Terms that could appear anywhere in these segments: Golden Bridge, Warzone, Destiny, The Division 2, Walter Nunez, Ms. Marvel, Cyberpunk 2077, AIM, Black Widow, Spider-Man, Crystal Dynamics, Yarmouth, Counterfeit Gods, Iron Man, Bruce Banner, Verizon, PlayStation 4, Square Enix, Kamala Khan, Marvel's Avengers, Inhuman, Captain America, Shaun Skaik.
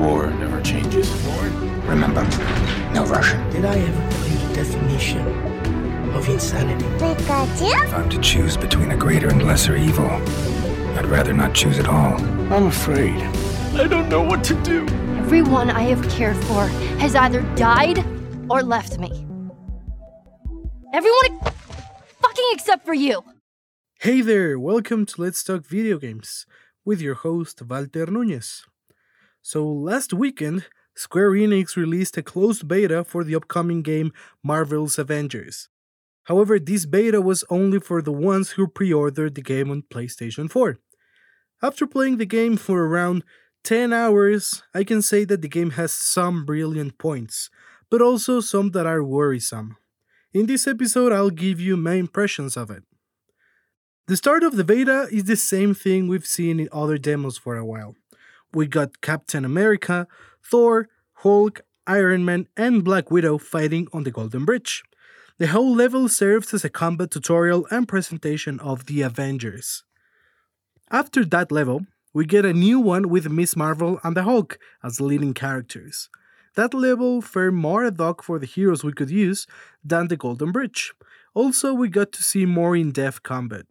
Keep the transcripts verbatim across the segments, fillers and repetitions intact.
War never changes. Remember, no Russian. Did I ever tell you the definition of insanity? If I'm to choose between a greater and lesser evil, I'd rather not choose at all. I'm afraid. I don't know what to do. Everyone I have cared for has either died or left me. Everyone fucking except for you! Hey there, welcome to Let's Talk Video Games with your host Walter Nunez. So last weekend, Square Enix released a closed beta for the upcoming game Marvel's Avengers. However, this beta was only for the ones who pre-ordered the game on PlayStation four. After playing the game for around ten hours, I can say that the game has some brilliant points, but also some that are worrisome. In this episode, I'll give you my impressions of it. The start of the beta is the same thing we've seen in other demos for a while. We got Captain America, Thor, Hulk, Iron Man, and Black Widow fighting on the Golden Bridge. The whole level serves as a combat tutorial and presentation of the Avengers. After that level, we get a new one with Miz Marvel and the Hulk as leading characters. That level fared more ad hoc for the heroes we could use than the Golden Bridge. Also, we got to see more in-depth combat.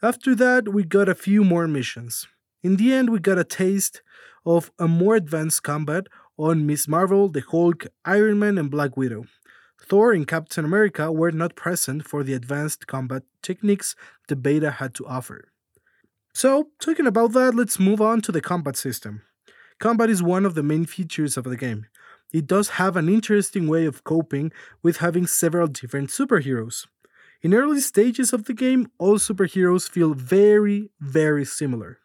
After that, we got a few more missions. In the end, we got a taste of a more advanced combat on Miz Marvel, the Hulk, Iron Man, and Black Widow. Thor and Captain America were not present for the advanced combat techniques the beta had to offer. So, talking about that, let's move on to the combat system. Combat is one of the main features of the game. It does have an interesting way of coping with having several different superheroes. In early stages of the game, all superheroes feel very, very similar.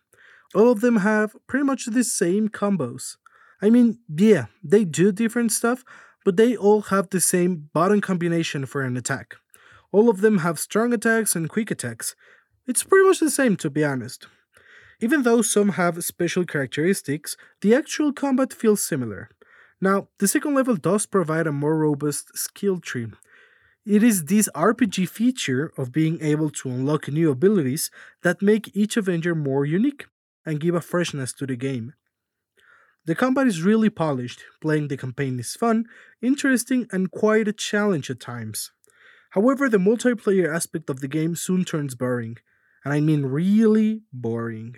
All of them have pretty much the same combos. I mean, yeah, they do different stuff, but they all have the same button combination for an attack. All of them have strong attacks and quick attacks. It's pretty much the same, to be honest. Even though some have special characteristics, the actual combat feels similar. Now, the second level does provide a more robust skill tree. It is this R P G feature of being able to unlock new abilities that make each Avenger more unique and give a freshness to the game. The combat is really polished, playing the campaign is fun, interesting, and quite a challenge at times. However, the multiplayer aspect of the game soon turns boring, and I mean really boring.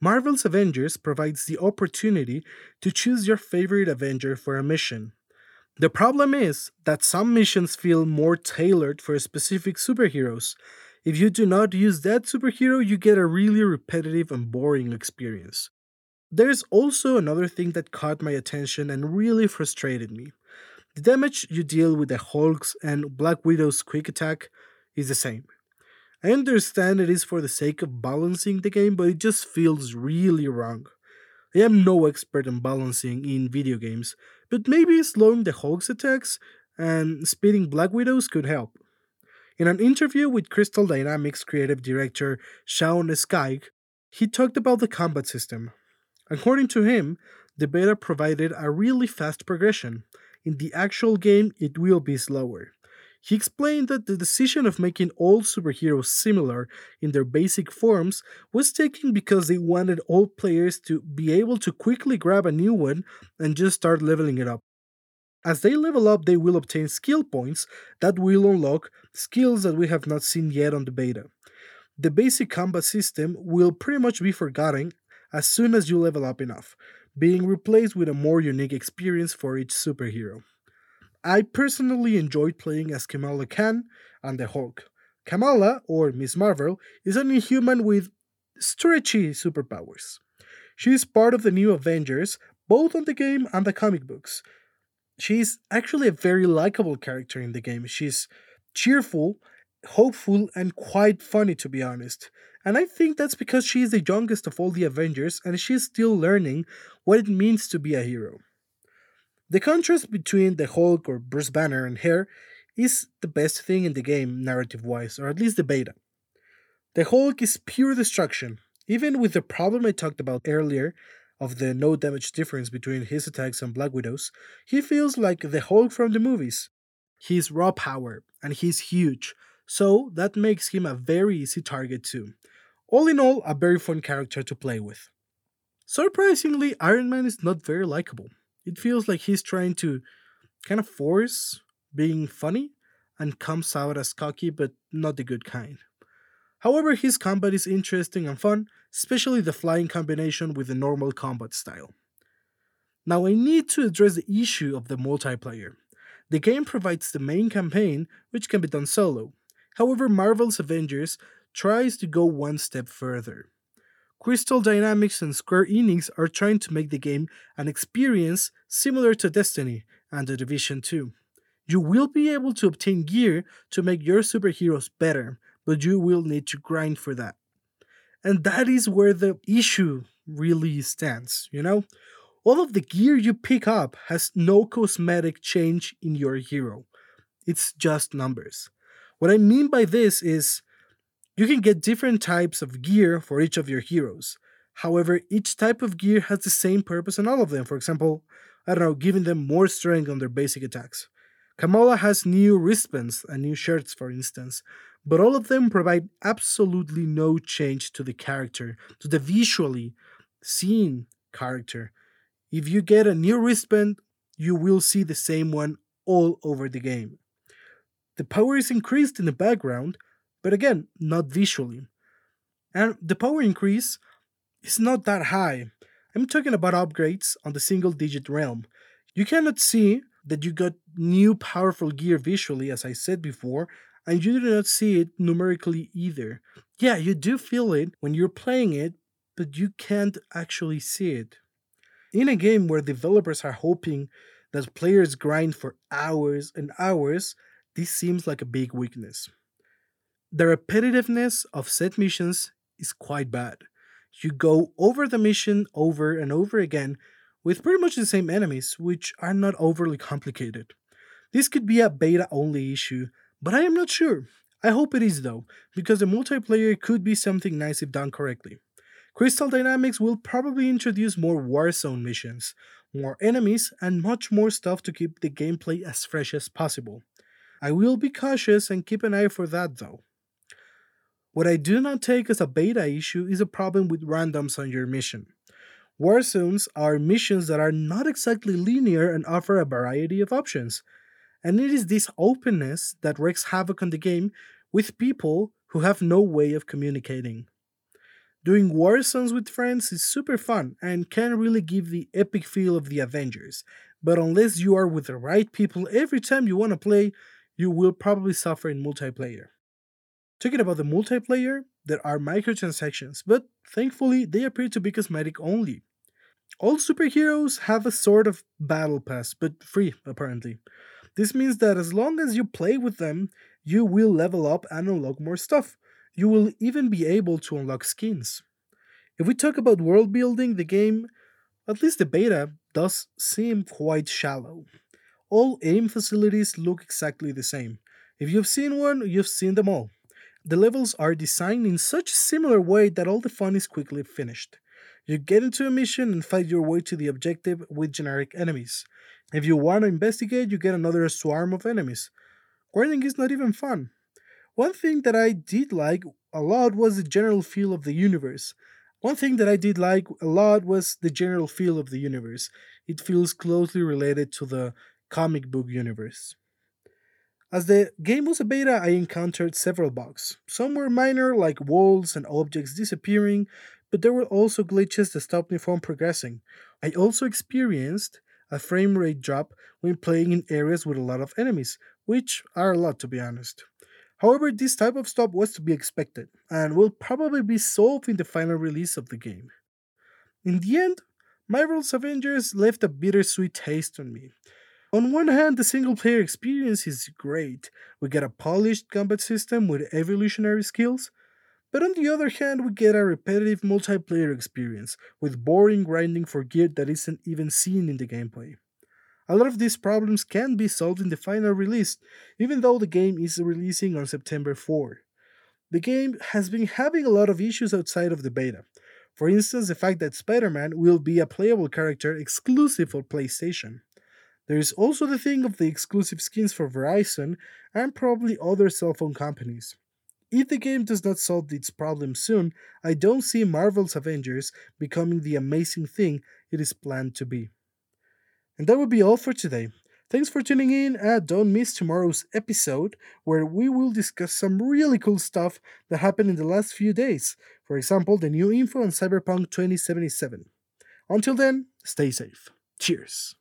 Marvel's Avengers provides the opportunity to choose your favorite Avenger for a mission. The problem is that some missions feel more tailored for specific superheroes. If you do not use that superhero, you get a really repetitive and boring experience. There's also another thing that caught my attention and really frustrated me. The damage you deal with the Hulk's and Black Widow's quick attack is the same. I understand it is for the sake of balancing the game, but it just feels really wrong. I am no expert in balancing in video games, but maybe slowing the Hulk's attacks and speeding Black Widow's could help. In an interview with Crystal Dynamics creative director Shaun Skaik, he talked about the combat system. According to him, the beta provided a really fast progression. In the actual game, it will be slower. He explained that the decision of making all superheroes similar in their basic forms was taken because they wanted all players to be able to quickly grab a new one and just start leveling it up. As they level up, they will obtain skill points that will unlock skills that we have not seen yet on the beta. The basic combat system will pretty much be forgotten as soon as you level up enough, being replaced with a more unique experience for each superhero. I personally enjoyed playing as Kamala Khan and the Hulk. Kamala, or Miz Marvel, is an Inhuman with stretchy superpowers. She is part of the new Avengers, both on the game and the comic books. She is actually a very likable character in the game. She's cheerful, hopeful, and quite funny, to be honest. And I think that's because she is the youngest of all the Avengers and she's still learning what it means to be a hero. The contrast between the Hulk or Bruce Banner and her is the best thing in the game, narrative-wise, or at least the beta. The Hulk is pure destruction. Even with the problem I talked about earlier, of the no-damage difference between his attacks and Black Widow's, he feels like the Hulk from the movies. He's raw power, and he's huge, so that makes him a very easy target too. All in all, a very fun character to play with. Surprisingly, Iron Man is not very likable. It feels like he's trying to kind of force being funny and comes out as cocky, but not the good kind. However, his combat is interesting and fun, especially the flying combination with the normal combat style. Now, I need to address the issue of the multiplayer. The game provides the main campaign, which can be done solo. However, Marvel's Avengers tries to go one step further. Crystal Dynamics and Square Enix are trying to make the game an experience similar to Destiny and The Division two. You will be able to obtain gear to make your superheroes better, but you will need to grind for that. And that is where the issue really stands, you know? All of the gear you pick up has no cosmetic change in your hero. It's just numbers. What I mean by this is, you can get different types of gear for each of your heroes. However, each type of gear has the same purpose on all of them. For example, I don't know, giving them more strength on their basic attacks. Kamala has new wristbands and new shirts, for instance, but all of them provide absolutely no change to the character, to the visually seen character. If you get a new wristband, you will see the same one all over the game. The power is increased in the background, but again, not visually. And the power increase is not that high. I'm talking about upgrades on the single-digit realm. You cannot see that you got new powerful gear visually, as I said before, and you do not see it numerically either. Yeah, you do feel it when you're playing it, but you can't actually see it. In a game where developers are hoping that players grind for hours and hours, this seems like a big weakness. The repetitiveness of set missions is quite bad. You go over the mission over and over again with pretty much the same enemies, which are not overly complicated. This could be a beta-only issue, but I am not sure. I hope it is though, because the multiplayer could be something nice if done correctly. Crystal Dynamics will probably introduce more Warzone missions, more enemies, and much more stuff to keep the gameplay as fresh as possible. I will be cautious and keep an eye for that though. What I do not take as a beta issue is a problem with randoms on your mission. Warzones are missions that are not exactly linear and offer a variety of options. And it is this openness that wreaks havoc on the game with people who have no way of communicating. Doing Warzones with friends is super fun and can really give the epic feel of the Avengers, but unless you are with the right people every time you want to play, you will probably suffer in multiplayer. Talking about the multiplayer, there are microtransactions, but thankfully they appear to be cosmetic only. All superheroes have a sort of battle pass, but free apparently. This means that as long as you play with them, you will level up and unlock more stuff. You will even be able to unlock skins. If we talk about world building, the game, at least the beta, does seem quite shallow. All AIM facilities look exactly the same. If you've seen one, you've seen them all. The levels are designed in such a similar way that all the fun is quickly finished. You get into a mission and fight your way to the objective with generic enemies. If you want to investigate, you get another swarm of enemies. Grinding is not even fun. One thing that I did like a lot was the general feel of the universe. One thing that I did like a lot was the general feel of the universe. It feels closely related to the comic book universe. As the game was a beta, I encountered several bugs. Some were minor, like walls and objects disappearing, but there were also glitches that stopped me from progressing. I also experienced a frame rate drop when playing in areas with a lot of enemies, which are a lot to be honest. However, this type of stop was to be expected, and will probably be solved in the final release of the game. In the end, Marvel's Avengers left a bittersweet taste on me. On one hand, the single-player experience is great. We get a polished combat system with evolutionary skills, but on the other hand, we get a repetitive multiplayer experience with boring grinding for gear that isn't even seen in the gameplay. A lot of these problems can be solved in the final release, even though the game is releasing on September fourth. The game has been having a lot of issues outside of the beta. For instance, the fact that Spider-Man will be a playable character exclusive for PlayStation. There is also the thing of the exclusive skins for Verizon and probably other cell phone companies. If the game does not solve its problem soon, I don't see Marvel's Avengers becoming the amazing thing it is planned to be. And that would be all for today. Thanks for tuning in, and don't miss tomorrow's episode, where we will discuss some really cool stuff that happened in the last few days. For example, the new info on Cyberpunk twenty seventy-seven. Until then, stay safe. Cheers!